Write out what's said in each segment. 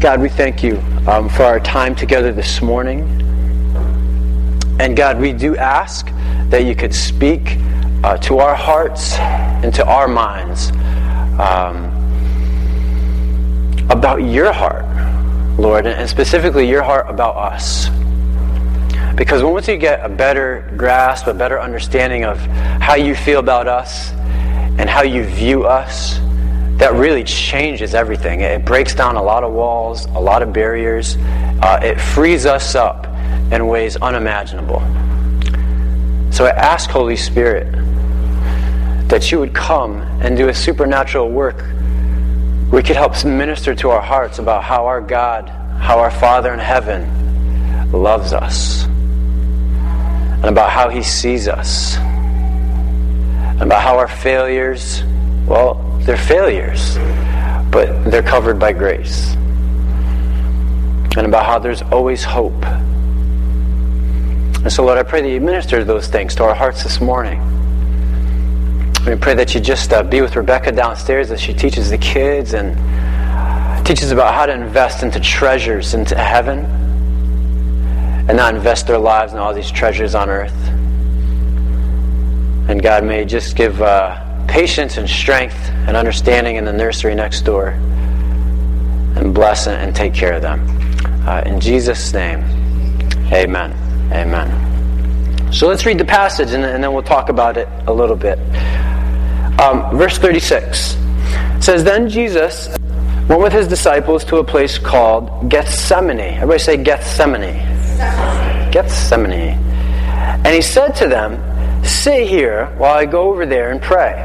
God, we thank you for our time together this morning. And God, we do ask that you could speak to our hearts and to our minds about your heart, Lord, and specifically your heart about us. Because once you get a better grasp, a better understanding of how you feel about us and how you view us, that really changes everything. It breaks down a lot of walls, a lot of barriers. It frees us up in ways unimaginable. So I ask, Holy Spirit, that you would come and do a supernatural work. We could help minister to our hearts about how our God, how our Father in heaven loves us, and about how he sees us, and about how our failures, well, they're failures, but they're covered by grace, and about how there's always hope. And so, Lord, I pray that you minister those things to our hearts this morning. We pray that you just be with Rebecca downstairs as she teaches the kids and teaches about how to invest into treasures into heaven, and not invest their lives in all these treasures on earth. And God, may just give patience and strength and understanding in the nursery next door, and bless and take care of them. In Jesus' name, amen. Amen. So let's read the passage and then we'll talk about it a little bit. Verse 36 says, "Then Jesus went with his disciples to a place called Gethsemane." Everybody say Gethsemane. Gethsemane. "And he said to them, 'Sit here while I go over there and pray.'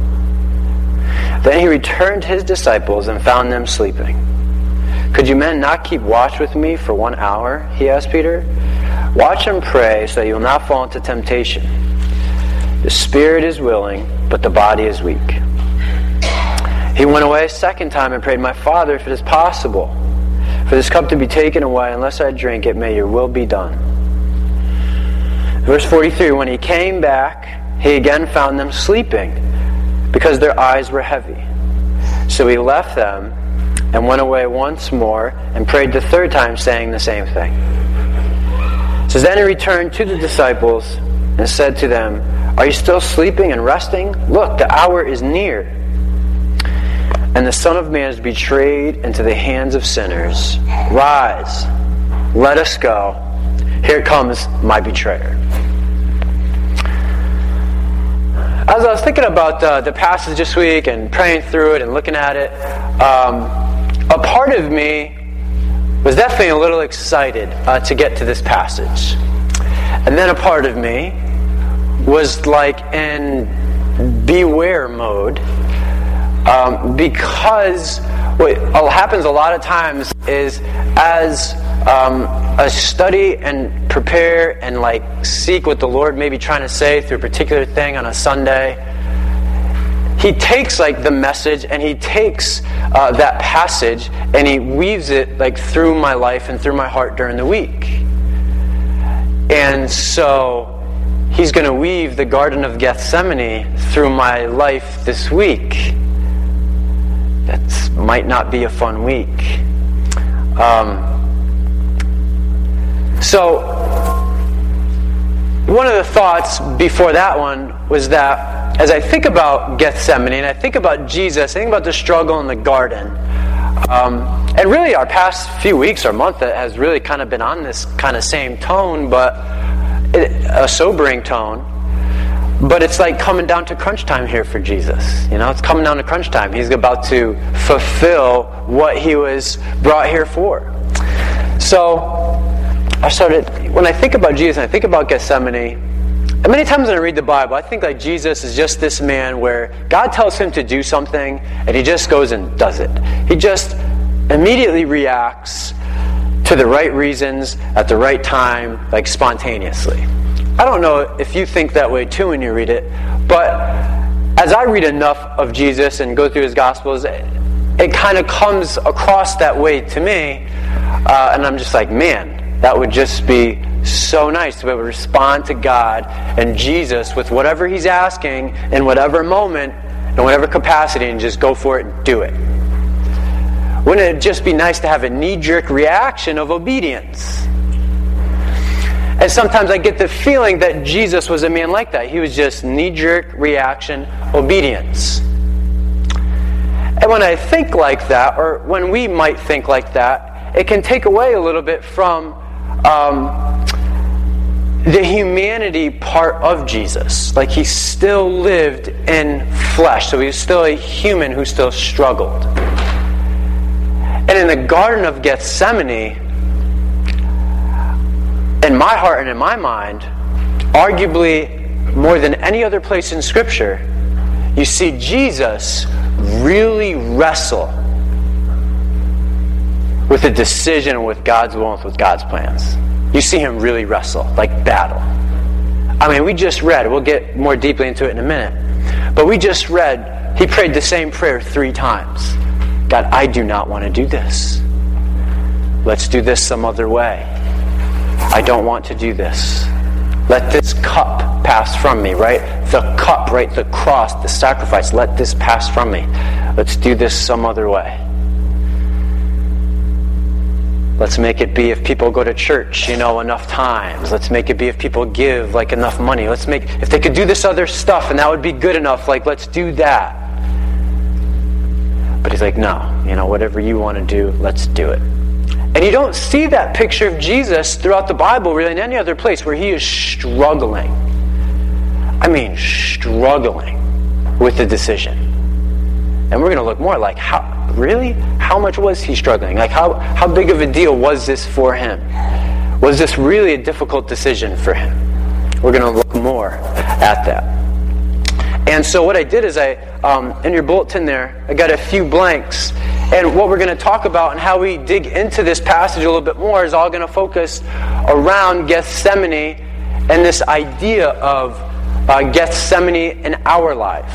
Then he returned to his disciples and found them sleeping. 'Could you men not keep watch with me for 1 hour?' he asked Peter. 'Watch and pray so that you will not fall into temptation. The spirit is willing, but the body is weak.' He went away a second time and prayed, 'My Father, if it is possible, for this cup to be taken away, unless I drink it, may your will be done.' Verse 43, 'When he came back, he again found them sleeping, because their eyes were heavy. So he left them and went away once more and prayed the third time, saying the same thing. So then he returned to the disciples and said to them, 'Are you still sleeping and resting? Look, the hour is near. And the Son of Man is betrayed into the hands of sinners. Rise, let us go. Here comes my betrayer.'" As I was thinking about the passage this week and praying through it and looking at it, a part of me was definitely a little excited to get to this passage. And then a part of me was like in beware mode. Because what happens a lot of times is as I study and prepare and like seek what the Lord may be trying to say through a particular thing on a Sunday, he takes like the message and he takes that passage and he weaves it like through my life and through my heart during the week. And so he's going to weave the Garden of Gethsemane through my life this week. That might not be a fun week. So, one of the thoughts before that one was that as I think about Gethsemane, and I think about Jesus, I think about the struggle in the garden, and really our past few weeks or month has really kind of been on this kind of same tone, but a sobering tone. But it's like coming down to crunch time here for Jesus. You know, it's coming down to crunch time. He's about to fulfill what he was brought here for. So, when I think about Jesus and I think about Gethsemane, and many times when I read the Bible, I think like Jesus is just this man where God tells him to do something, and he just goes and does it. He just immediately reacts to the right reasons at the right time, like spontaneously. I don't know if you think that way too when you read it, but as I read enough of Jesus and go through his Gospels, it kind of comes across that way to me, and I'm just like, man, that would just be so nice to be able to respond to God and Jesus with whatever he's asking in whatever moment, in whatever capacity, and just go for it and do it. Wouldn't it just be nice to have a knee-jerk reaction of obedience? And sometimes I get the feeling that Jesus was a man like that. He was just knee-jerk reaction, obedience. And when I think like that, or when we might think like that, it can take away a little bit from the humanity part of Jesus. Like, he still lived in flesh, so he was still a human who still struggled. And in the Garden of Gethsemane, in my heart and in my mind, arguably more than any other place in Scripture, you see Jesus really wrestle with a decision, with God's will, and with God's plans. You see him really wrestle, like battle. I mean, we just read, we'll get more deeply into it in a minute, but we just read, he prayed the same prayer 3 times. God, I do not want to do this. Let's do this some other way. I don't want to do this. Let this cup pass from me, right? The cup, right? The cross, the sacrifice. Let this pass from me. Let's do this some other way. Let's make it be if people go to church, enough times. Let's make it be if people give, enough money. Let's make, if they could do this other stuff and that would be good enough, let's do that. But he's like, no, whatever you want to do, let's do it. And you don't see that picture of Jesus throughout the Bible, really, in any other place where he is struggling. I mean, struggling with the decision. And we're going to look more like, how much was he struggling? How big of a deal was this for him? Was this really a difficult decision for him? We're going to look more at that. And so what I did is I in your bulletin there, I got a few blanks. And what we're going to talk about and how we dig into this passage a little bit more is all going to focus around Gethsemane and this idea of Gethsemane in our life.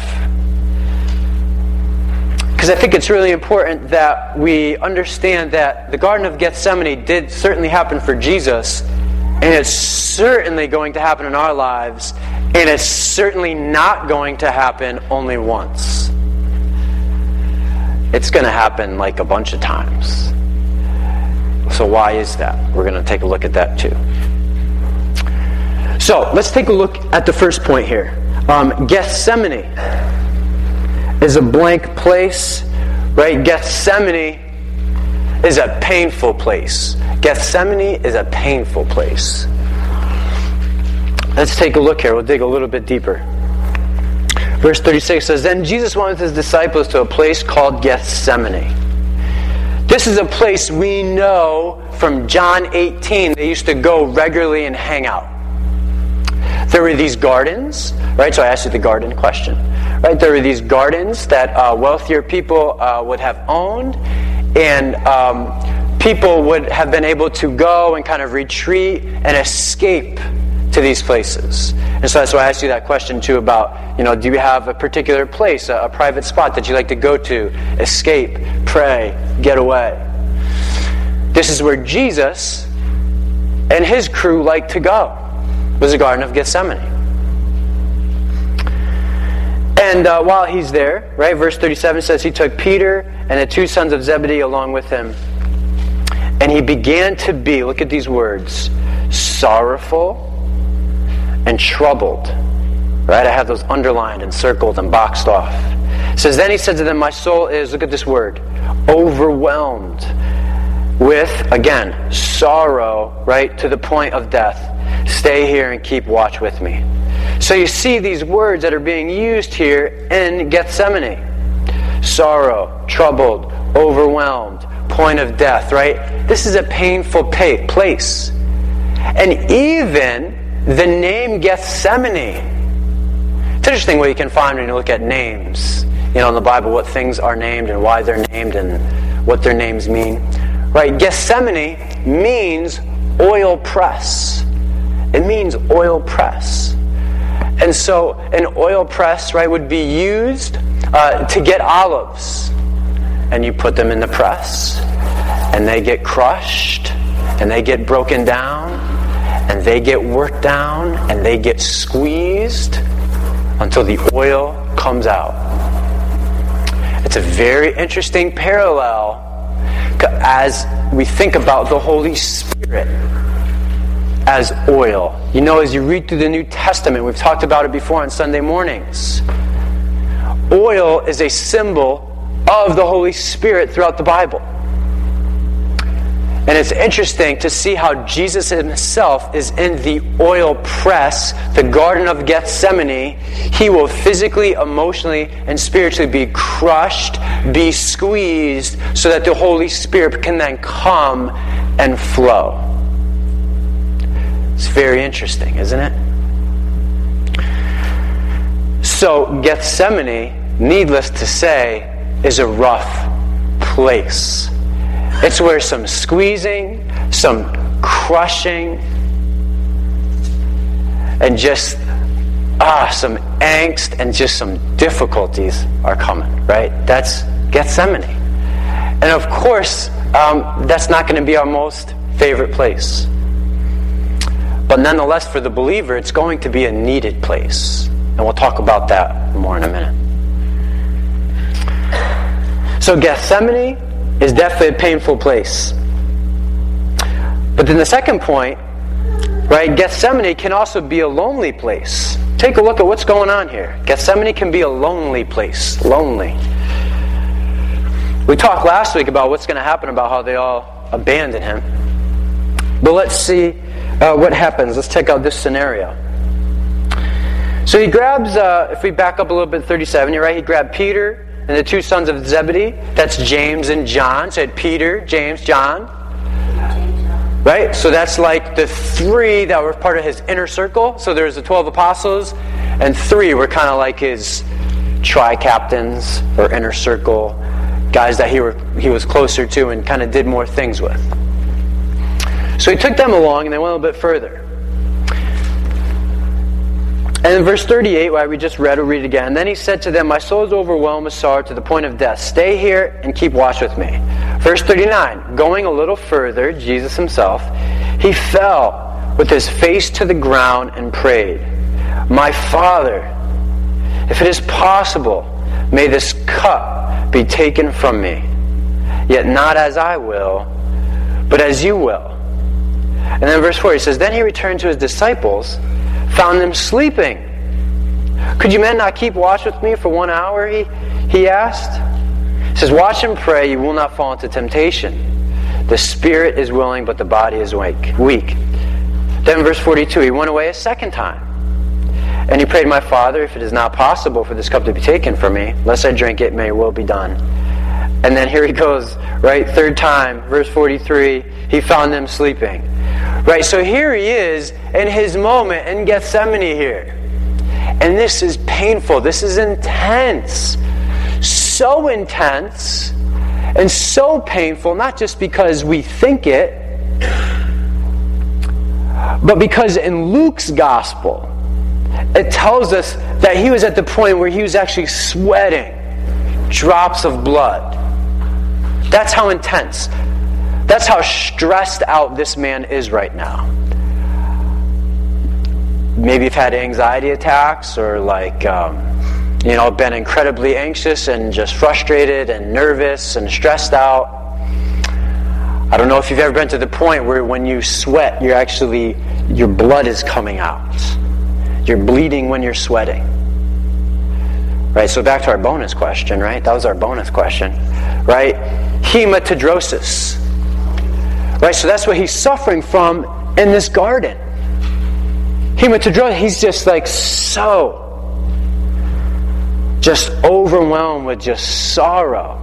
Because I think it's really important that we understand that the Garden of Gethsemane did certainly happen for Jesus, and it's certainly going to happen in our lives, and it's certainly not going to happen only once. It's going to happen a bunch of times. So why is that? We're going to take a look at that too. So let's take a look at the first point here. Gethsemane is a blank place, right? Gethsemane is a painful place. Gethsemane is a painful place. Let's take a look here. We'll dig a little bit deeper. Verse 36 says, Then Jesus went with his disciples to a place called Gethsemane. This is a place we know from John 18. They used to go regularly and hang out. There were these gardens, right? So I asked you the garden question, right? There were these gardens that wealthier people would have owned, and people would have been able to go and kind of retreat and escape to these places. And so that's why I asked you that question too about, do you have a particular place, a private spot that you like to go to, escape, pray, get away? This is where Jesus and his crew liked to go. It was the Garden of Gethsemane. And while he's there, right, verse 37 says he took Peter and the 2 sons of Zebedee along with him, and he began to be, look at these words, sorrowful and troubled. Right? I have those underlined and circled and boxed off. It says, Then he said to them, My soul is, look at this word, overwhelmed with, again, sorrow, right, to the point of death. Stay here and keep watch with me. So you see these words that are being used here in Gethsemane. Sorrow, troubled, overwhelmed, point of death, right? This is a painful place. And even the name Gethsemane. It's interesting what you can find when you look at names. In the Bible, what things are named and why they're named and what their names mean. Right? Gethsemane means oil press. It means oil press. And so an oil press, right, would be used to get olives. And you put them in the press, and they get crushed, and they get broken down, and they get worked down, and they get squeezed until the oil comes out. It's a very interesting parallel as we think about the Holy Spirit as oil. You know, as you read through the New Testament, we've talked about it before on Sunday mornings. Oil is a symbol of the Holy Spirit throughout the Bible. And it's interesting to see how Jesus himself is in the oil press, the Garden of Gethsemane. He will physically, emotionally, and spiritually be crushed, be squeezed, so that the Holy Spirit can then come and flow. It's very interesting, isn't it? So Gethsemane, needless to say, is a rough place. It's where some squeezing, some crushing, and just some angst and just some difficulties are coming, right? That's Gethsemane. And of course, that's not going to be our most favorite place. But nonetheless, for the believer, it's going to be a needed place. And we'll talk about that more in a minute. So Gethsemane is definitely a painful place. But then the second point, right? Gethsemane can also be a lonely place. Take a look at what's going on here. Gethsemane can be a lonely place. Lonely. We talked last week about what's going to happen, about how they all abandon him. But let's see what happens. Let's check out this scenario. So he grabs, if we back up a little bit, 37, you're right, he grabbed Peter and the two sons of Zebedee, that's James and John. So Peter, James, John. Right? So that's like the three that were part of his inner circle. So there's the 12 apostles, and three were kind of like his tri-captains or inner circle, guys that he was closer to and kind of did more things with. So he took them along, and they went a little bit further. And in verse 38, right, we just read, we'll read it again. And then he said to them, "My soul is overwhelmed with sorrow to the point of death. Stay here and keep watch with me." Verse 39, going a little further, Jesus himself, he fell with his face to the ground and prayed, "My Father, if it is possible, may this cup be taken from me. Yet not as I will, but as you will." And then verse 40 says, "Then he returned to his disciples, found them sleeping. 'Could you men not keep watch with me for 1 hour?' he asked. He says, 'Watch and pray, you will not fall into temptation. The spirit is willing, but the body is weak.' Then verse 42, he went away a second time. And he prayed, 'My Father, if it is not possible for this cup to be taken from me, lest I drink it, may will be done.'" And then here he goes, right, third time, verse 43, he found them sleeping. Right, so here he is in his moment in Gethsemane here. And this is painful. This is intense. So intense and so painful, not just because we think it, but because in Luke's gospel, it tells us that he was at the point where he was actually sweating drops of blood. That's how intense. That's how stressed out this man is right now. Maybe you've had anxiety attacks or been incredibly anxious and just frustrated and nervous and stressed out. I don't know if you've ever been to the point where when you sweat, your blood is coming out. You're bleeding when you're sweating. Right, so back to our bonus question, right? That was our bonus question, right? Hematidrosis. Right, so that's what he's suffering from in this garden. Hematidrosis, he's just like so just overwhelmed with just sorrow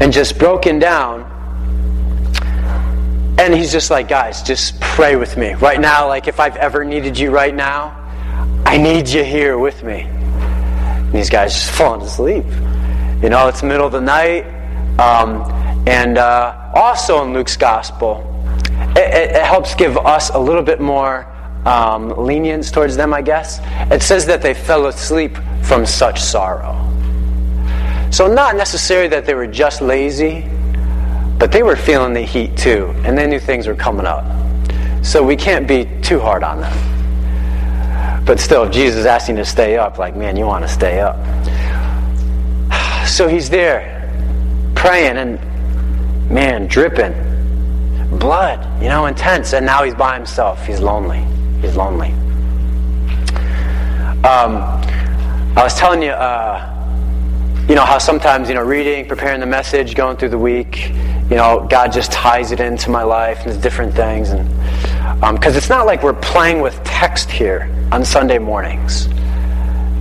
and just broken down. And he's just like, "Guys, just pray with me. Right now, like if I've ever needed you right now, I need you here with me." And these guys just falling asleep. You know, it's middle of the night. And also in Luke's gospel, it helps give us a little bit more lenience towards them, I guess. It says that they fell asleep from such sorrow. So not necessarily that they were just lazy, but they were feeling the heat too, and they knew things were coming up. So we can't be too hard on them. But still, Jesus asking to stay up, like, man, you want to stay up. So he's there, praying, and man, dripping. Blood, intense. And now he's by himself. He's lonely. I was telling you, how sometimes, reading, preparing the message, going through the week, God just ties it into my life and different things. And because it's not like we're playing with text here on Sunday mornings.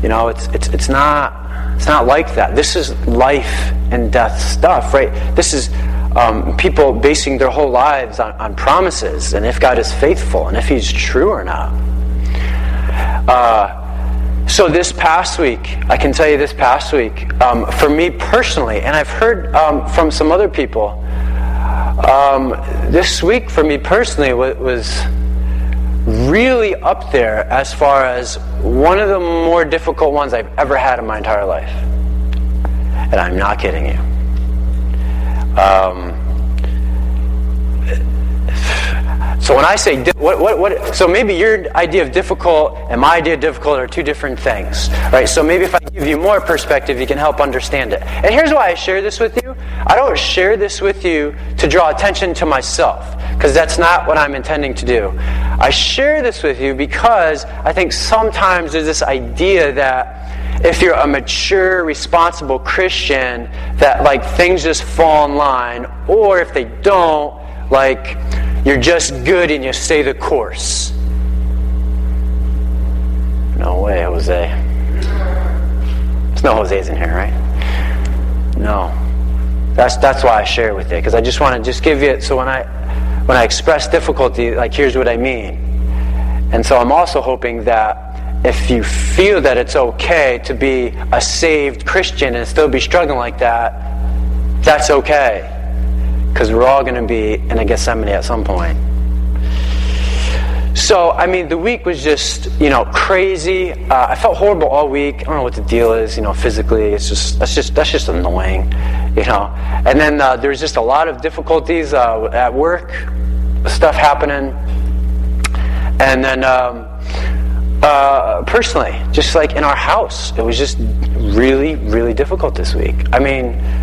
It's not like that. This is life and death stuff, right? This is people basing their whole lives on promises, and if God is faithful, and if He's true or not. So this past week, for me personally, and I've heard from some other people, this week for me personally was really up there as far as one of the more difficult ones I've ever had in my entire life. And I'm not kidding you. So when I say what, so maybe your idea of difficult and my idea of difficult are two different things, right? So maybe if I give you more perspective, you can help understand it. And here's why I share this with you. I don't share this with you to draw attention to myself, because that's not what I'm intending to do. I share this with you because I think sometimes there's this idea that if you're a mature, responsible Christian, that like things just fall in line, or if they don't, like you're just good and you stay the course. No way, Jose. There's no Jose's in here, right? No. That's why I share with you, because I just want to just give you it. So when I express difficulty, like here's what I mean. And so I'm also hoping that if you feel that it's okay to be a saved Christian and still be struggling like that, that's okay. Because we're all going to be in a Gethsemane at some point. So, the week was just, crazy. I felt horrible all week. I don't know what the deal is, physically. It's just that's just annoying, And then there was just a lot of difficulties at work, stuff happening. And then personally, just like in our house, it was just really, really difficult this week.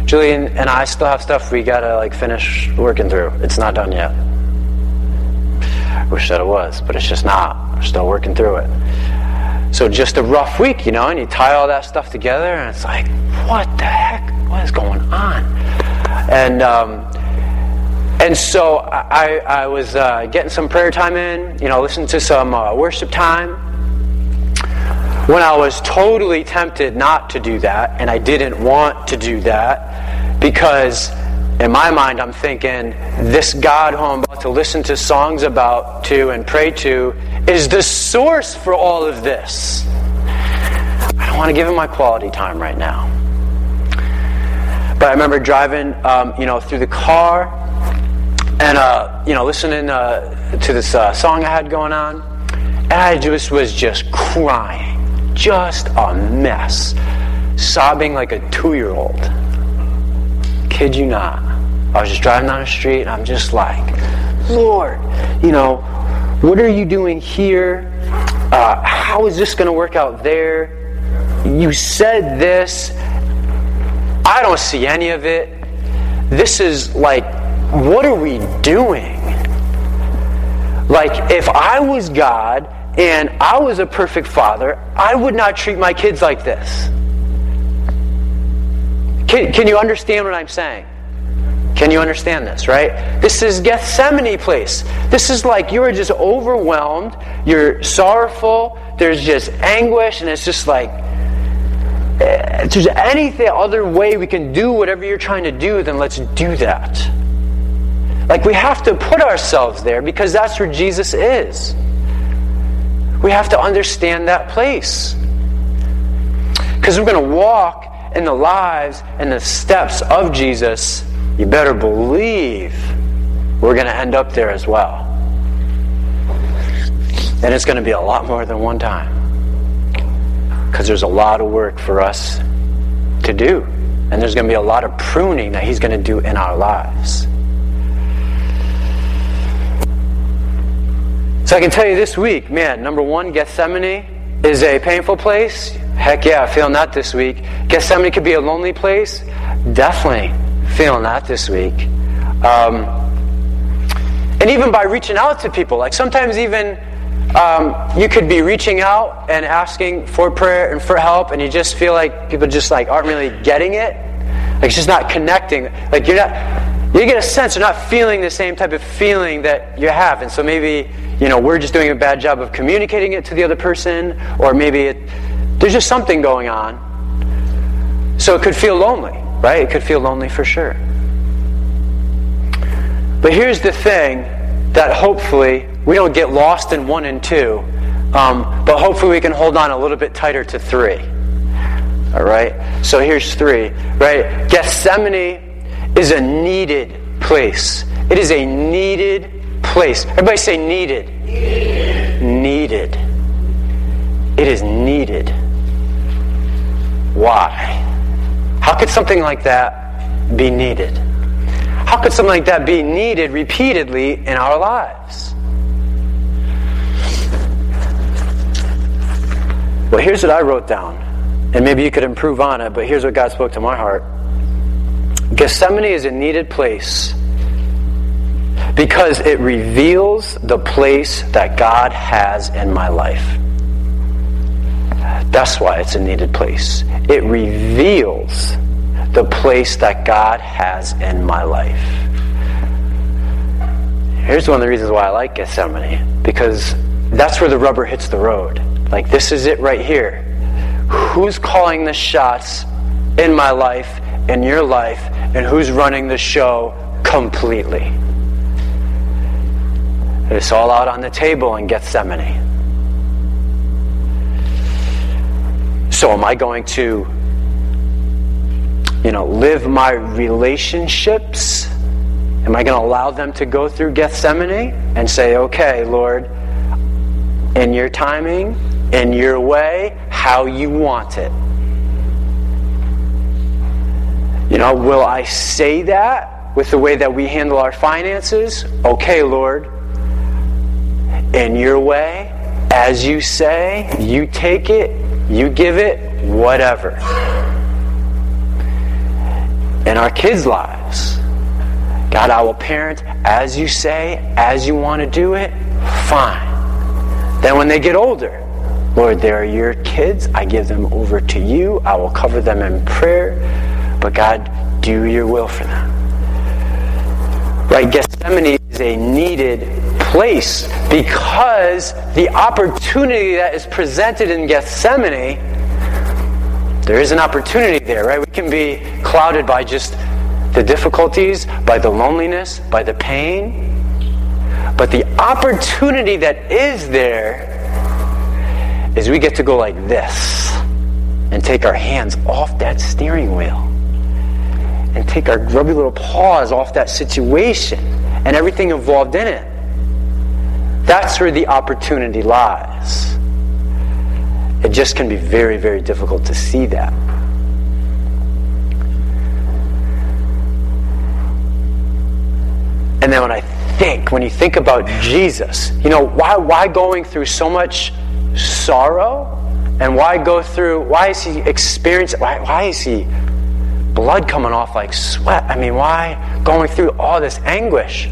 Julian and I still have stuff we gotta finish working through. It's not done yet. I wish that it was, but it's just not. We're still working through it. So just a rough week, and you tie all that stuff together, and it's like, what the heck? What is going on? And so I was getting some prayer time in, listening to some worship time, when I was totally tempted not to do that, and I didn't want to do that, because in my mind I'm thinking, this God who I'm about to listen to songs about to and pray to is the source for all of this. I don't want to give him my quality time right now. But I remember driving, through the car, and, listening to this song I had going on, and I just was just crying. Just a mess. Sobbing like a 2-year-old. Kid you not. I was just driving down the street and I'm just like, Lord, what are you doing here? How is this going to work out there? You said this. I don't see any of it. This is like, what are we doing? Like, if I was God and I was a perfect father, I would not treat my kids like this. Can you understand what I'm saying? Can you understand this, right? This is Gethsemane place. This is like you are just overwhelmed. You're sorrowful. There's just anguish. And it's just like, if there's anything other way we can do whatever you're trying to do, then let's do that. Like, we have to put ourselves there because that's where Jesus is. We have to understand that place. Because we're going to walk in the lives and the steps of Jesus you better believe we're going to end up there as well. And it's going to be a lot more than one time, because there's a lot of work for us to do, and there's going to be a lot of pruning that He's going to do in our lives. So I can tell you this week, man, number one, Gethsemane is a painful place. Heck yeah, feeling that this week. Gethsemane could be a lonely place. Definitely feeling that this week. And even by reaching out to people, like sometimes even you could be reaching out and asking for prayer and for help, and you just feel like people just like aren't really getting it. Like it's just not connecting. Like you get a sense they're not feeling the same type of feeling that you have, and so maybe, you know, we're just doing a bad job of communicating it to the other person, or maybe there's just something going on. So it could feel lonely, right? It could feel lonely for sure. But here's the thing that hopefully we don't get lost in 1 and 2, but hopefully we can hold on a little bit tighter to 3. All right? So here's 3, right? Gethsemane is a needed place. It is a needed place. Everybody say needed. Needed. It is needed. Why? How could something like that be needed? How could something like that be needed repeatedly in our lives? Well, here's what I wrote down, and maybe you could improve on it, but here's what God spoke to my heart. Gethsemane is a needed place because it reveals the place that God has in my life. That's why it's a needed place. It reveals the place that God has in my life. Here's one of the reasons why I like Gethsemane, because that's where the rubber hits the road. Like, this is it right here. Who's calling the shots in my life, in your life, and who's running the show completely? It's all out on the table in Gethsemane. So am I going to, you know, live my relationships? Am I going to allow them to go through Gethsemane and say, okay, Lord, in your timing, in your way, how you want it? You know, will I say that with the way that we handle our finances? Okay, Lord, in your way, as you say, you take it, you give it, whatever. In our kids' lives, God, I will parent as you say, as you want to do it, fine. Then when they get older, Lord, they are your kids. I give them over to you. I will cover them in prayer. But God, do your will for them. Right? Gethsemane is a needed place because the opportunity that is presented in Gethsemane, there is an opportunity there, right? We can be clouded by just the difficulties, by the loneliness, by the pain. But the opportunity that is there is we get to go like this and take our hands off that steering wheel and take our grubby little paws off that situation and everything involved in it. That's where the opportunity lies. It just can be very, very difficult to see that. And then when you think about Jesus, you know, why going through so much sorrow? And why is he blood coming off like sweat? I mean, why going through all this anguish?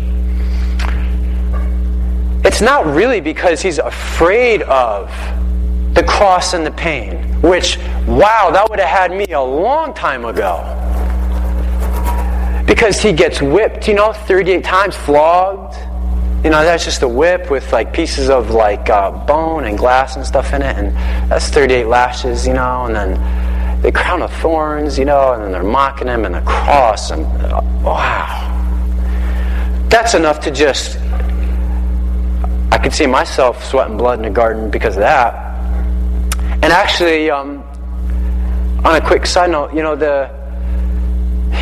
It's not really because he's afraid of the cross and the pain, which, wow, that would have had me a long time ago. Because he gets whipped, you know, 38 times, flogged. You know, that's just a whip with like pieces of like bone and glass and stuff in it. And that's 38 lashes, you know. And then the crown of thorns, you know. And then they're mocking him and the cross. And wow. That's enough to just, I could see myself sweating blood in the garden because of that. And actually, on a quick side note, you know,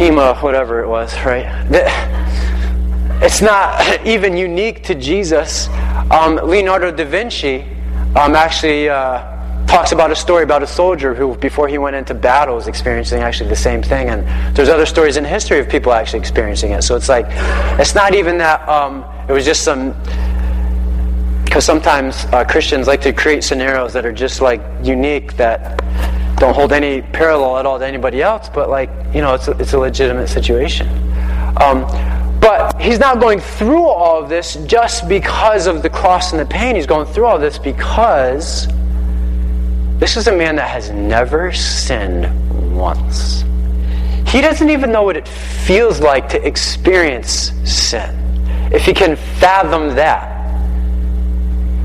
Hema, whatever it was, right? It's not even unique to Jesus. Leonardo da Vinci talks about a story about a soldier who, before he went into battle, was experiencing actually the same thing. And there's other stories in history of people actually experiencing it. So it's like, it's not even that it was just some... Because sometimes Christians like to create scenarios that are just like unique, that don't hold any parallel at all to anybody else. But like, you know, it's a legitimate situation. But he's not going through all of this just because of the cross and the pain. He's going through all this because this is a man that has never sinned once. He doesn't even know what it feels like to experience sin, if he can fathom that.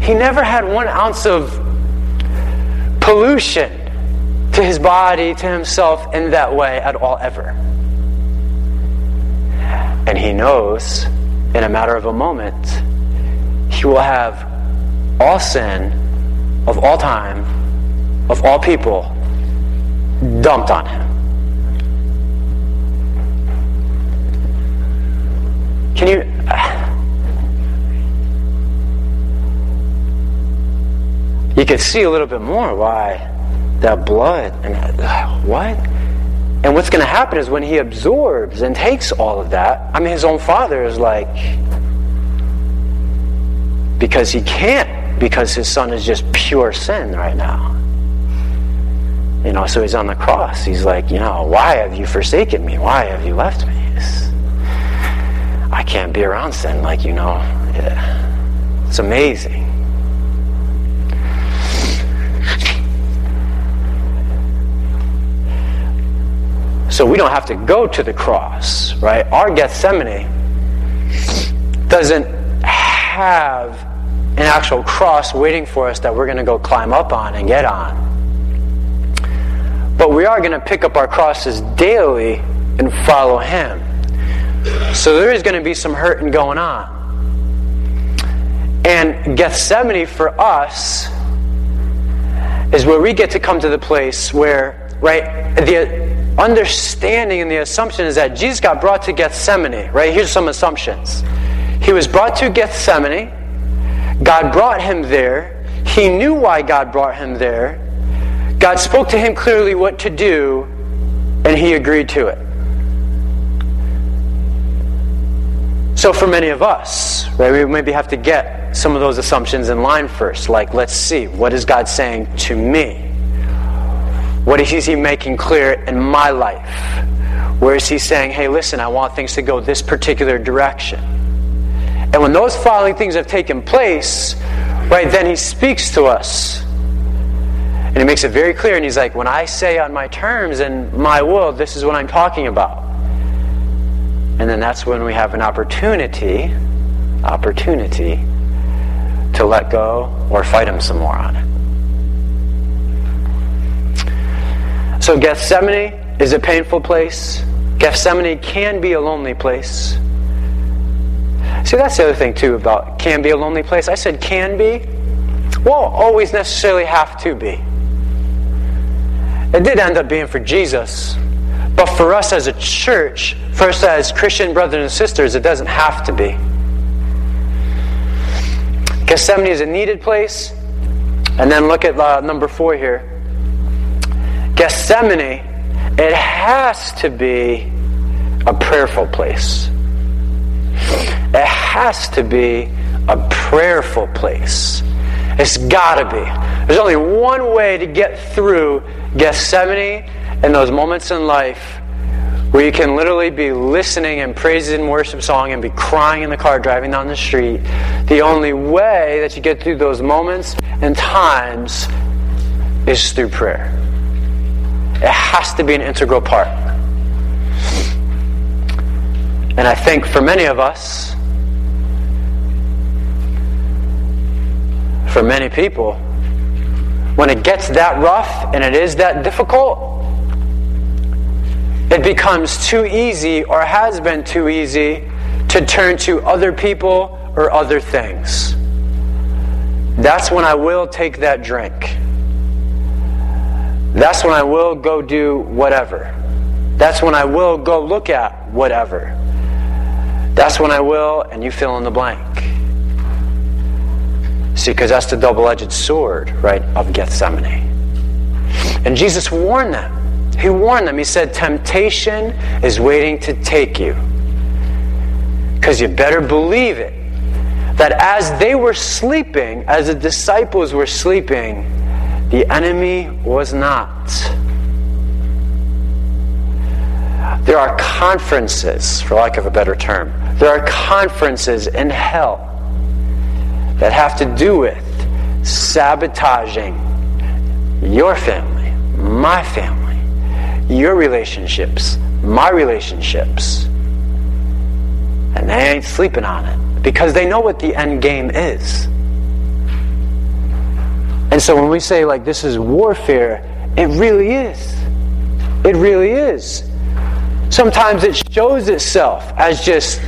He never had 1 ounce of pollution to his body, to himself, in that way at all, ever. And he knows, in a matter of a moment, he will have all sin of all time, of all people, dumped on him. Can you... You could see a little bit more why that blood and what? And what's going to happen is when he absorbs and takes all of that, I mean, his own father is like, because he can't, because his son is just pure sin right now. You know, so he's on the cross. He's like, you know, why have you forsaken me? Why have you left me? I can't be around sin, like, you know. Yeah. It's amazing. So we don't have to go to the cross, right? Our Gethsemane doesn't have an actual cross waiting for us that we're going to go climb up on and get on. But we are going to pick up our crosses daily and follow Him. So there is going to be some hurting going on. And Gethsemane for us is where we get to come to the place where, right, the understanding and the assumption is that Jesus got brought to Gethsemane, right? Here's some assumptions. He was brought to Gethsemane. God brought him there. He knew why God brought him there. God spoke to him clearly what to do, and he agreed to it. So for many of us, right, we maybe have to get some of those assumptions in line first. Like, let's see, what is God saying to me? What is He making clear in my life? Where is He saying, hey, listen, I want things to go this particular direction? And when those following things have taken place, right, then He speaks to us. And He makes it very clear. And He's like, when I say on my terms and my will, this is what I'm talking about. And then that's when we have an opportunity to let go or fight Him some more on it. So Gethsemane is a painful place. Gethsemane can be a lonely place. See, that's the other thing, too, about can be a lonely place. I said can be. Won't always necessarily have to be. It did end up being for Jesus. But for us as a church, for us as Christian brothers and sisters, it doesn't have to be. Gethsemane is a needed place. And then look at number 4 here. Gethsemane, it has to be a prayerful place. It has to be a prayerful place. It's got to be. There's only one way to get through Gethsemane and those moments in life where you can literally be listening and praising and worship song and be crying in the car driving down the street. The only way that you get through those moments and times is through prayer. It has to be an integral part. And I think for many of us, for many people, when it gets that rough and it is that difficult, it becomes too easy, or has been too easy, to turn to other people or other things. That's when I will take that drink. That's when I will go do whatever. That's when I will go look at whatever. That's when I will, and you fill in the blank. See, because that's the double-edged sword, right, of Gethsemane. And Jesus warned them. He warned them. He said, temptation is waiting to take you. Because you better believe it. That as they were sleeping, as the disciples were sleeping, the enemy was not. There are conferences, for lack of a better term, there are conferences in hell that have to do with sabotaging your family, my family, your relationships, my relationships. And they ain't sleeping on it because they know what the end game is. And so when we say, like, this is warfare, it really is. It really is. Sometimes it shows itself as just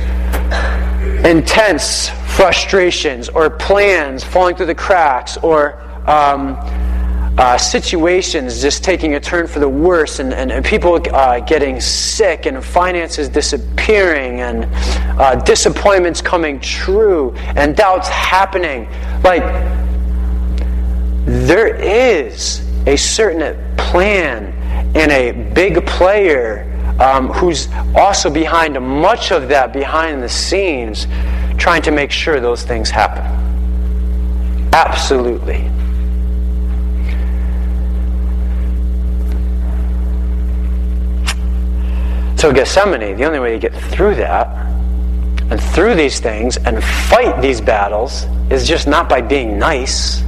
intense frustrations or plans falling through the cracks or situations just taking a turn for the worse and people getting sick and finances disappearing and disappointments coming true and doubts happening. Like, there is a certain plan and a big player who's also behind much of that behind the scenes, trying to make sure those things happen. Absolutely. So Gethsemane, the only way to get through that and through these things and fight these battles is just not by being nice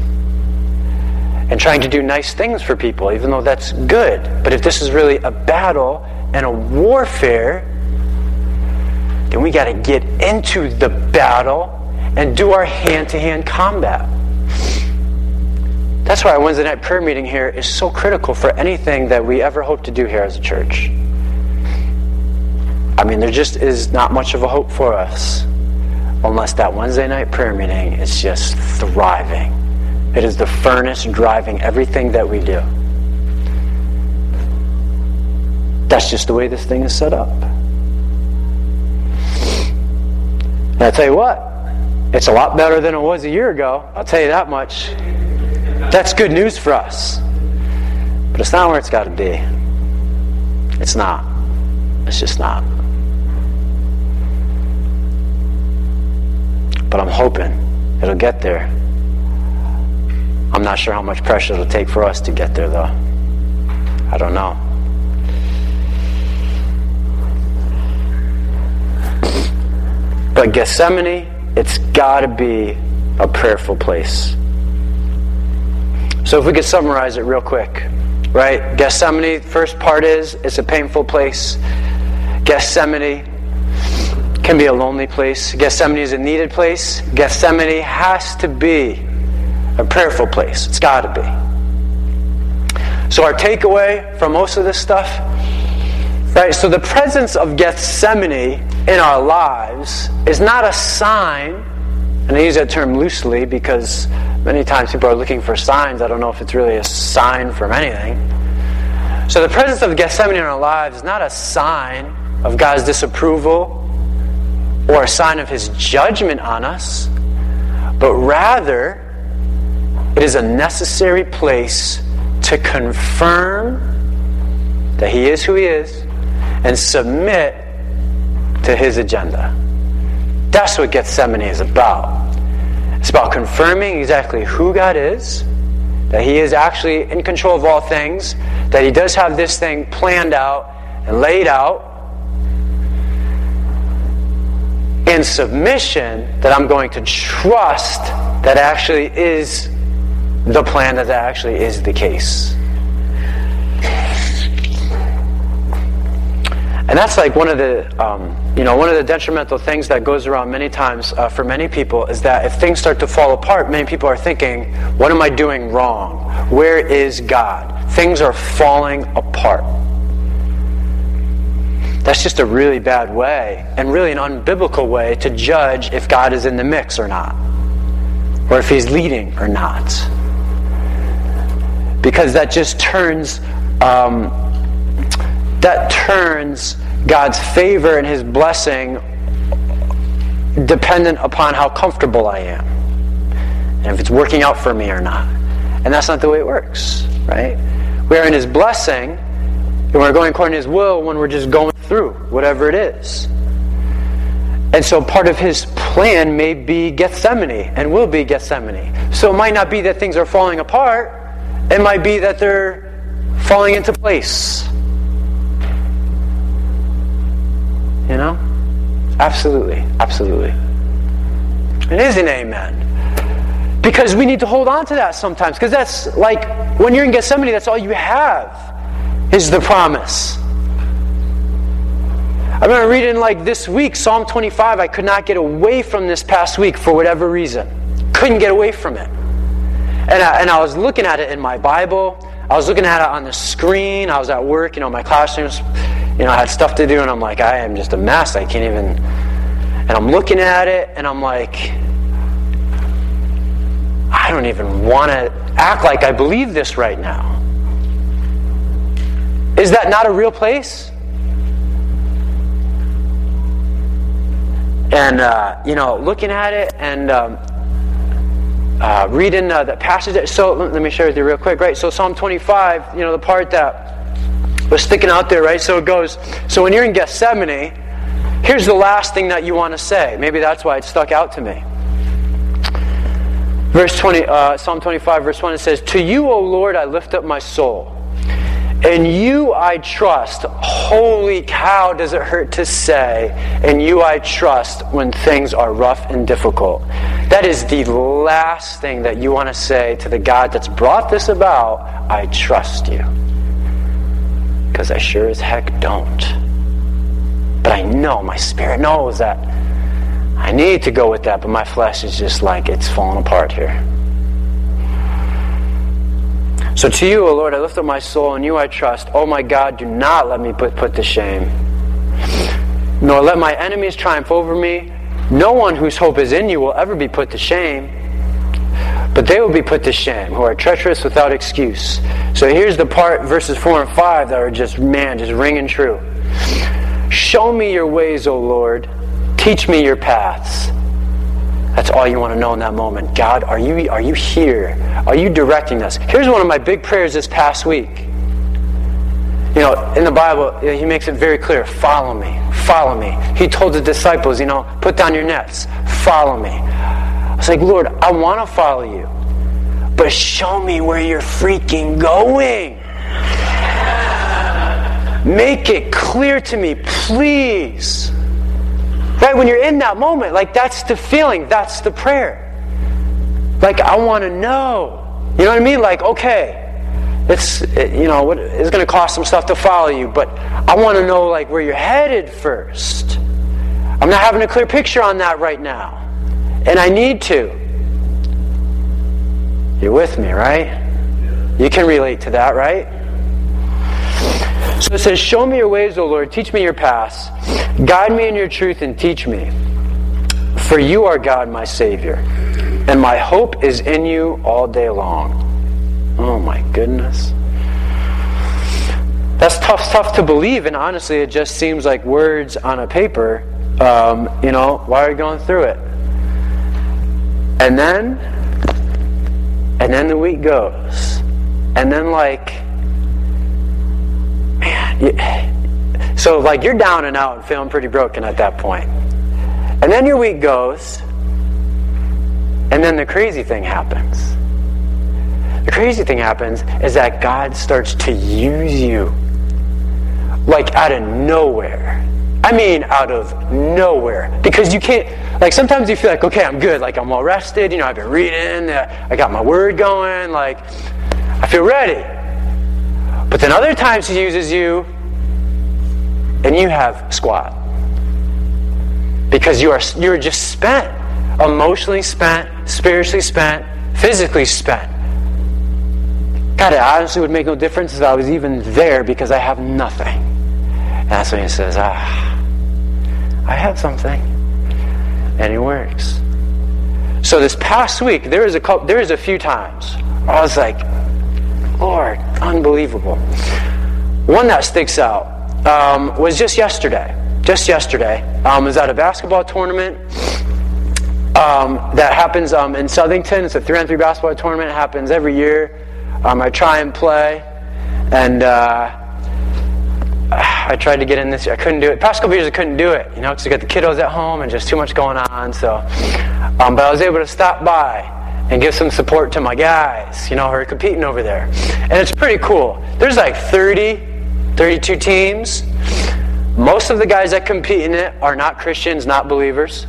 and trying to do nice things for people, even though that's good. But if this is really a battle and a warfare, then we got to get into the battle and do our hand-to-hand combat. That's why our Wednesday night prayer meeting here is so critical for anything that we ever hope to do here as a church. I mean, there just is not much of a hope for us unless that Wednesday night prayer meeting is just thriving. It is the furnace driving everything that we do. That's just the way this thing is set up. And I tell you what, it's a lot better than it was a year ago. I'll tell you that much. That's good news for us. But it's not where it's got to be. It's not. It's just not. But I'm hoping it'll get there. I'm not sure how much pressure it'll take for us to get there, though. I don't know. But Gethsemane, it's got to be a prayerful place. So if we could summarize it real quick, right? Gethsemane, first part is, it's a painful place. Gethsemane can be a lonely place. Gethsemane is a needed place. Gethsemane has to be a prayerful place. It's got to be. So our takeaway from most of this stuff, right? So the presence of Gethsemane in our lives is not a sign, and I use that term loosely because many times people are looking for signs. I don't know if it's really a sign from anything. So the presence of Gethsemane in our lives is not a sign of God's disapproval or a sign of His judgment on us, but rather it is a necessary place to confirm that He is who He is and submit to His agenda. That's what Gethsemane is about. It's about confirming exactly who God is, that He is actually in control of all things, that He does have this thing planned out and laid out, in submission that I'm going to trust that actually is the plan, that actually is the case. And that's like one of the, one of the detrimental things that goes around many times for many people is that if things start to fall apart, many people are thinking, what am I doing wrong? Where is God? Things are falling apart. That's just a really bad way and really an unbiblical way to judge if God is in the mix or not, or if He's leading or not. Because that just turns that turns God's favor and His blessing dependent upon how comfortable I am and if it's working out for me or not. And that's not the way it works, right? We are in His blessing, and we're going according to His will when we're just going through whatever it is. And so part of His plan may be Gethsemane and will be Gethsemane. So it might not be that things are falling apart. It might be that they're falling into place. You know? Absolutely. Absolutely. It is an amen. Because we need to hold on to that sometimes. Because that's like, when you're in Gethsemane, that's all you have is the promise. I remember reading like this week, Psalm 25. I could not get away from this past week for whatever reason. Couldn't get away from it. And I was looking at it in my Bible. I was looking at it on the screen. I was at work, my classrooms. I had stuff to do, and I'm like, I am just a mess. I can't even... And I'm looking at it, and I'm like, I don't even want to act like I believe this right now. Is that not a real place? And, looking at it and reading that passage. So let me share with you real quick, right? So Psalm 25, the part that was sticking out there, right? So it goes, so when you're in Gethsemane, here's the last thing that you want to say. Maybe that's why it stuck out to me. Psalm 25, verse 1, it says, "To you, O Lord, I lift up my soul. In you I trust." Holy cow, does it hurt to say, "In you I trust" when things are rough and difficult. That is the last thing that you want to say to the God that's brought this about. I trust you. Because I sure as heck don't. But I know, my spirit knows that I need to go with that, but my flesh is just like, it's falling apart here. So to you, O Lord, I lift up my soul, in you I trust. O my God, do not let me put to shame, nor let my enemies triumph over me. No one whose hope is in you will ever be put to shame, but they will be put to shame, who are treacherous without excuse. So here's the part, verses 4 and 5, that are just ringing true. Show me your ways, O Lord. Teach me your paths. That's all you want to know in that moment. God, are you here? Are you directing us? Here's one of my big prayers this past week. In the Bible, He makes it very clear. Follow me. Follow me. He told the disciples, put down your nets. Follow me. I was like, Lord, I want to follow you. But show me where you're freaking going. Make it clear to me, please. Right, when you're in that moment, like that's the feeling, that's the prayer. Like, I want to know. You know what I mean? Like, okay, it's going to cost some stuff to follow you, but I want to know like where you're headed first. I'm not having a clear picture on that right now. And I need to. You're with me, right? You can relate to that, right? So it says, show me your ways, O Lord, teach me your paths. Guide me in your truth and teach me. For you are God, my Savior, and my hope is in you all day long. Oh my goodness. That's tough to believe, and honestly, it just seems like words on a paper. Why are you going through it? And then the week goes. And then so like you're down and out and feeling pretty broken at that point. And then your week goes, and then the crazy thing happens. The crazy thing happens is that God starts to use you like out of nowhere. I mean out of nowhere. Because you can't, like sometimes you feel like, okay, I'm good, like I'm well rested, I've been reading, I got my word going, like I feel ready. But then other times He uses you, and you have squat. Because you're just spent. Emotionally spent, spiritually spent, physically spent. God, it honestly would make no difference if I was even there because I have nothing. And that's when He says, I have something. And He works. So this past week, there is a few times I was like, Lord, unbelievable. One that sticks out was just yesterday. I was at a basketball tournament that happens in Southington. It's a 3-on-3 basketball tournament. It happens every year. I try and play, and I tried to get in this year. I couldn't do it. Past couple years I couldn't do it, because I got the kiddos at home and just too much going on. So, but I was able to stop by and give some support to my guys, who are competing over there. And it's pretty cool. There's like 32 teams. Most of the guys that compete in it are not Christians, not believers.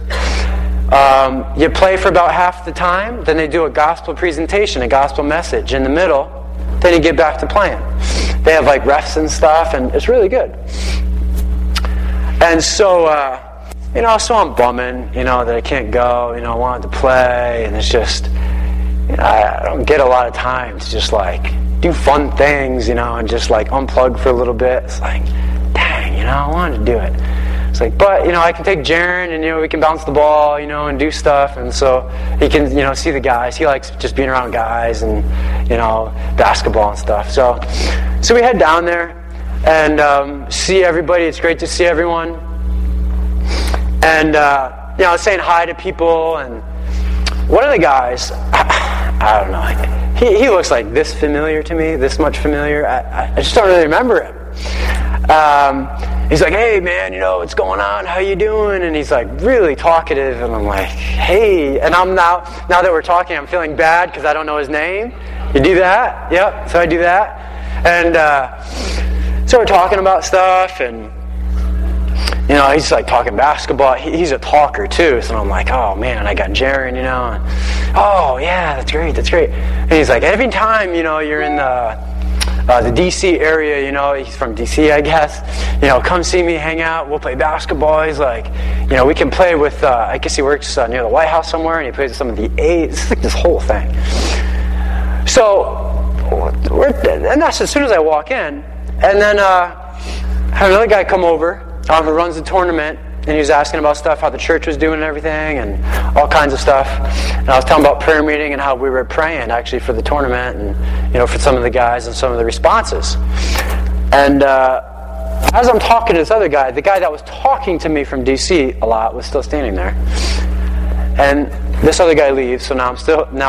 You play for about half the time, then they do a gospel presentation, a gospel message in the middle, then you get back to playing. They have like refs and stuff, and it's really good. And so, so I'm bumming, that I can't go, I wanted to play, and it's just, I don't get a lot of time to just like do fun things, and just like unplug for a little bit. It's like, dang, I wanted to do it. It's like, but, I can take Jaron and, we can bounce the ball, and do stuff. And so he can, see the guys. He likes just being around guys and, basketball and stuff. So we head down there and see everybody. It's great to see everyone. And, I was saying hi to people. And one of the guys, I don't know, he looks like this familiar to me, this much familiar. I just don't really remember him. He's like, hey man, what's going on? How you doing? And he's like really talkative, and I'm like, hey. And I'm now that we're talking, I'm feeling bad because I don't know his name. You do that? Yep. So I do that, and so we're talking about stuff, and he's like talking basketball. He's a talker too, so I'm like, oh man, I got Jaron, and, oh yeah, that's great. And he's like, every time you're in the D.C. area, he's from D.C., I guess, come see me, hang out, we'll play basketball. He's like, we can play with, I guess he works near the White House somewhere, and he plays with some of the aides. It's like this whole thing. So, and that's as soon as I walk in, and then I had another guy come over who runs the tournament, and he was asking about stuff, how the church was doing and everything, and all kinds of stuff. And I was telling about prayer meeting and how we were praying, actually, for the tournament and, for some of the guys and some of the responses. And as I'm talking to this other guy, the guy that was talking to me from D.C. a lot was still standing there. And this other guy leaves, so now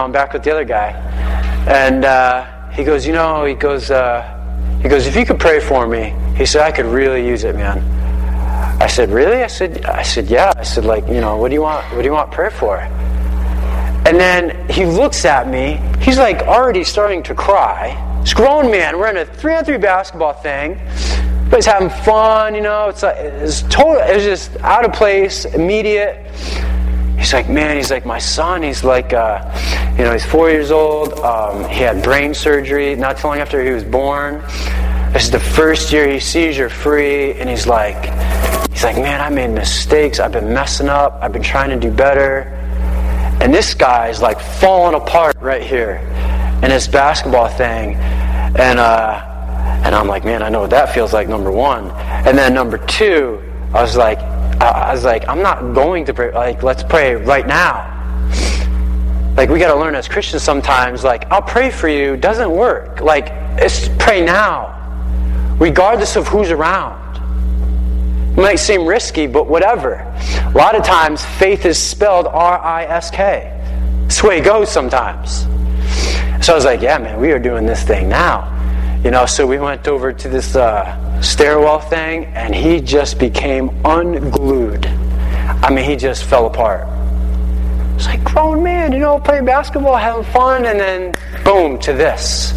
I'm back with the other guy. And he goes, if you could pray for me, he said, I could really use it, man. I said, really? I said, yeah. I said, like, what do you want? What do you want prayer for? And then he looks at me. He's like already starting to cry. It's grown man. We're in a 3-on-3 basketball thing. But he's having fun, It's like it's just out of place, immediate. He's like, man. He's like, my son. He's like, he's 4 years old. He had brain surgery not too long after he was born. This is the first year he's seizure-free, and he's like, man, I made mistakes. I've been messing up. I've been trying to do better. And this guy's like falling apart right here in this basketball thing. And and I'm like, man, I know what that feels like, number one. And then number two, I was like, I'm not going to pray. Like, let's pray right now. Like, we got to learn as Christians sometimes, like, I'll pray for you doesn't work. Like, it's pray now. Regardless of who's around. It might seem risky, but whatever. A lot of times, faith is spelled R-I-S-K. That's the way it goes sometimes. So I was like, yeah, man, we are doing this thing now. So we went over to this stairwell thing, and he just became unglued. I mean, he just fell apart. It's like, grown man, playing basketball, having fun, and then, boom, to this.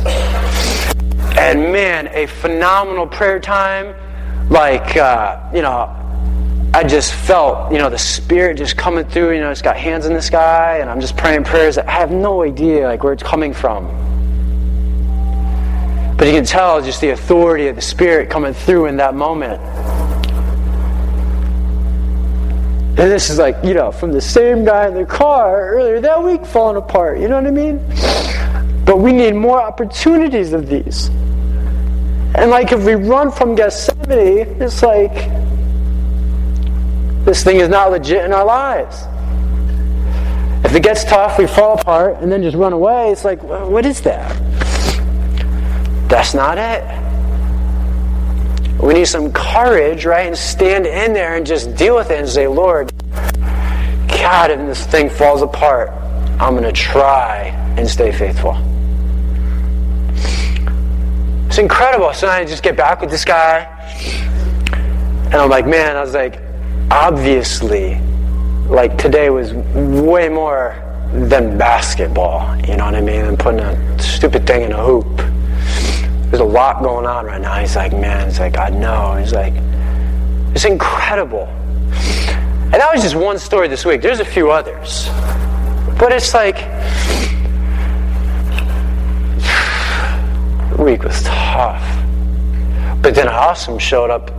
And man, a phenomenal prayer time. Like, I just felt, the Spirit just coming through. It's got hands in the sky, and I'm just praying prayers that I have no idea, like, where it's coming from. But you can tell just the authority of the Spirit coming through in that moment. And this is like, from the same guy in the car earlier that week falling apart. You know what I mean? But we need more opportunities of these. And like if we run from Gethsemane, it's like this thing is not legit in our lives. If it gets tough, we fall apart and then just run away. It's like, what is that? That's not it. We need some courage, right? And stand in there and just deal with it and say, Lord, God, if this thing falls apart, I'm going to try and stay faithful. It's incredible. So I just get back with this guy. And I'm like, man, I was like, obviously, like today was way more than basketball, you know what I mean? And putting a stupid thing in a hoop. There's a lot going on right now. He's like, man, it's like, I know. He's like, it's incredible. And that was just one story this week. There's a few others. But it's like, the week was tough. But then awesome God showed up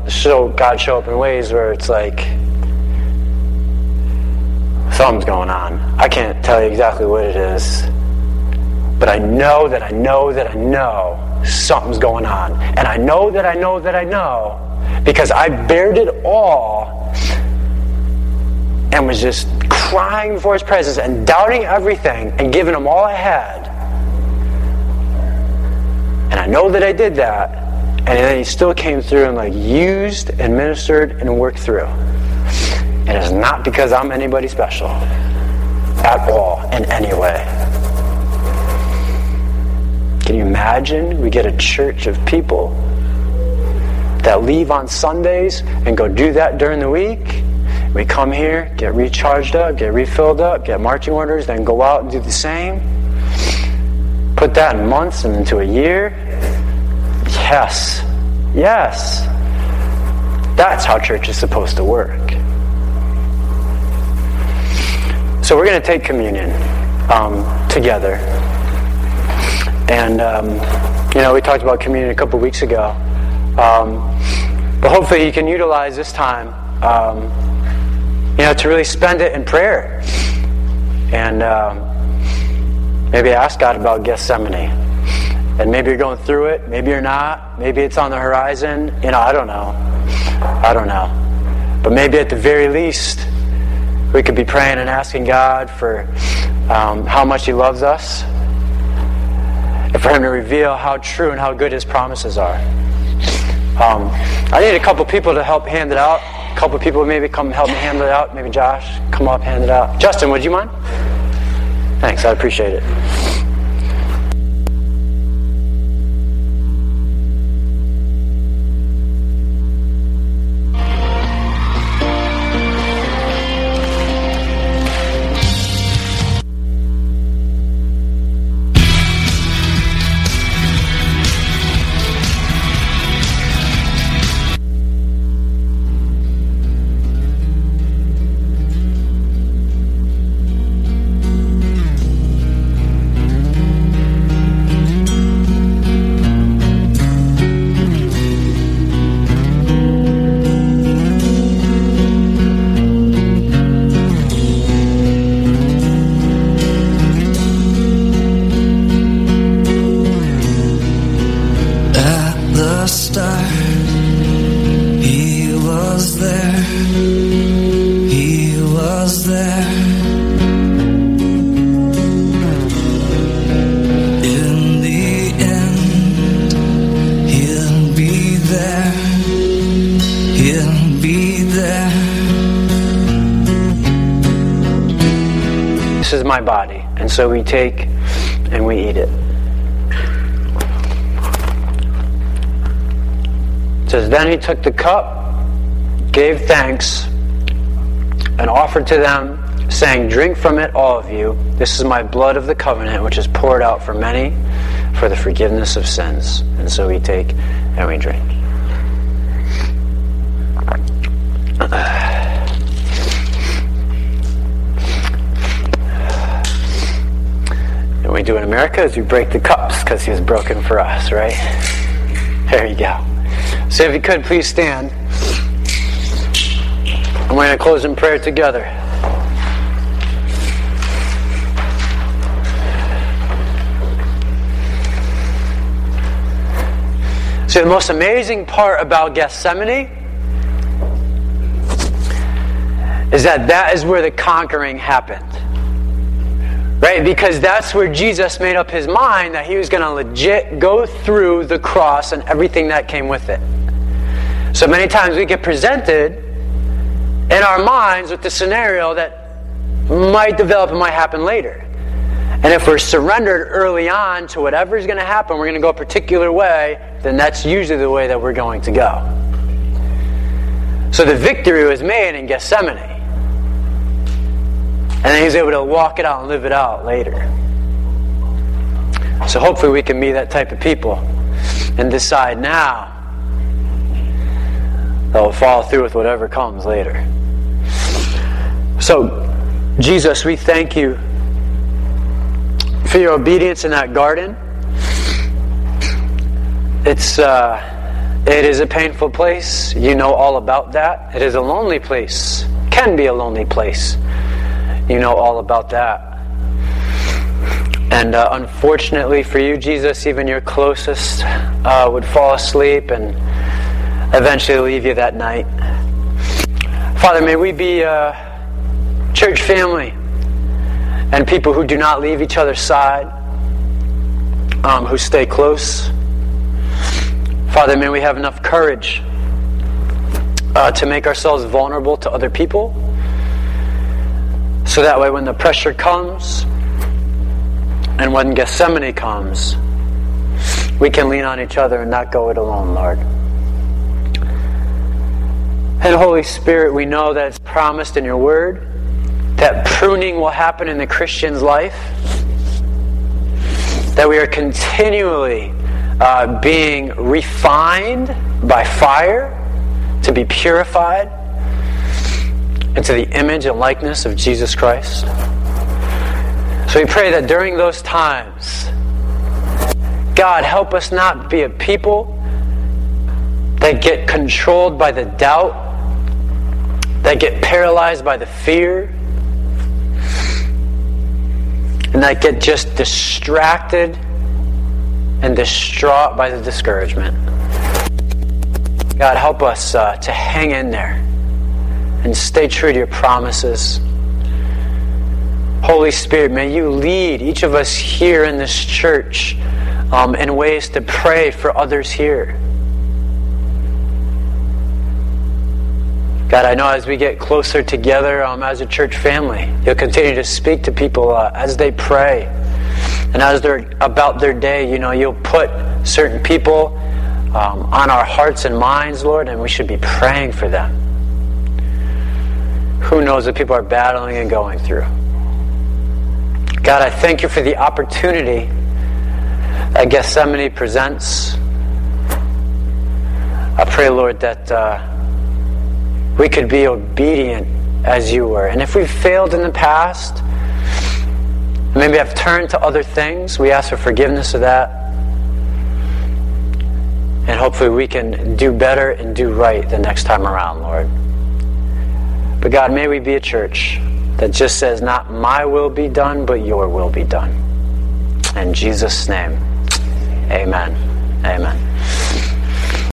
in ways where it's like, something's going on. I can't tell you exactly what it is. But I know that I know that I know something's going on. And I know that I know that I know because I bared it all and was just crying before His presence and doubting everything and giving Him all I had. And I know that I did that. And then He still came through and like used and ministered and worked through. And it's not because I'm anybody special at all in any way. Can you imagine we get a church of people that leave on Sundays and go do that during the week? We come here, get recharged up, get refilled up, get marching orders, then go out and do the same. Put that in months and into a year. Yes. Yes. That's how church is supposed to work. So we're going to take communion together. And, we talked about communion a couple weeks ago. But hopefully you can utilize this time, to really spend it in prayer. And maybe ask God about Gethsemane. And maybe you're going through it. Maybe you're not. Maybe it's on the horizon. I don't know. But maybe at the very least, we could be praying and asking God for how much He loves us. And for Him to reveal how true and how good His promises are. I need a couple people to help hand it out. A couple people maybe come help me hand it out. Maybe Josh, come up, hand it out. Justin, would you mind? Thanks, I appreciate it. My body, and so we take and we eat it. It says, then He took the cup, gave thanks, and offered to them, saying, drink from it, all of you. This is my blood of the covenant, which is poured out for many for the forgiveness of sins. And so we take and we drink. We do in America is we break the cups because He was broken for us, right? There you go. So if you could, please stand. And we're going to close in prayer together. So the most amazing part about Gethsemane is that is where the conquering happened. Right? Because that's where Jesus made up His mind that He was going to legit go through the cross and everything that came with it. So many times we get presented in our minds with the scenario that might develop and might happen later. And if we're surrendered early on to whatever's going to happen, we're going to go a particular way, then that's usually the way that we're going to go. So the victory was made in Gethsemane. And then he's able to walk it out and live it out later. So hopefully we can be that type of people and decide now that we'll follow through with whatever comes later. So, Jesus, we thank you for your obedience in that garden. It is a painful place. You know all about that. It is a lonely place. Can be a lonely place. You know all about that. And unfortunately for you, Jesus, even your closest would fall asleep and eventually leave you that night. Father, may we be a church family and people who do not leave each other's side, who stay close. Father, may we have enough courage to make ourselves vulnerable to other people, so that way when the pressure comes, and when Gethsemane comes, we can lean on each other and not go it alone, Lord. And Holy Spirit, we know that it's promised in your word that pruning will happen in the Christian's life, that we are continually being refined by fire to be purified into the image and likeness of Jesus Christ. So we pray that during those times, God, help us not be a people that get controlled by the doubt, that get paralyzed by the fear, and that get just distracted and distraught by the discouragement. God, help us to hang in there and stay true to your promises. Holy Spirit, may you lead each of us here in this church in ways to pray for others here. God, I know as we get closer together as a church family, you'll continue to speak to people as they pray. And as they're about their day, you know, you'll put certain people on our hearts and minds, Lord, and we should be praying for them. Who knows what people are battling and going through. God, I thank you for the opportunity that Gethsemane presents. I pray, Lord, that we could be obedient as you were. And if we've failed in the past, maybe I've turned to other things, we ask for forgiveness of that. And hopefully we can do better and do right the next time around, Lord. But God, may we be a church that just says, not my will be done, but your will be done. In Jesus' name, amen. Amen.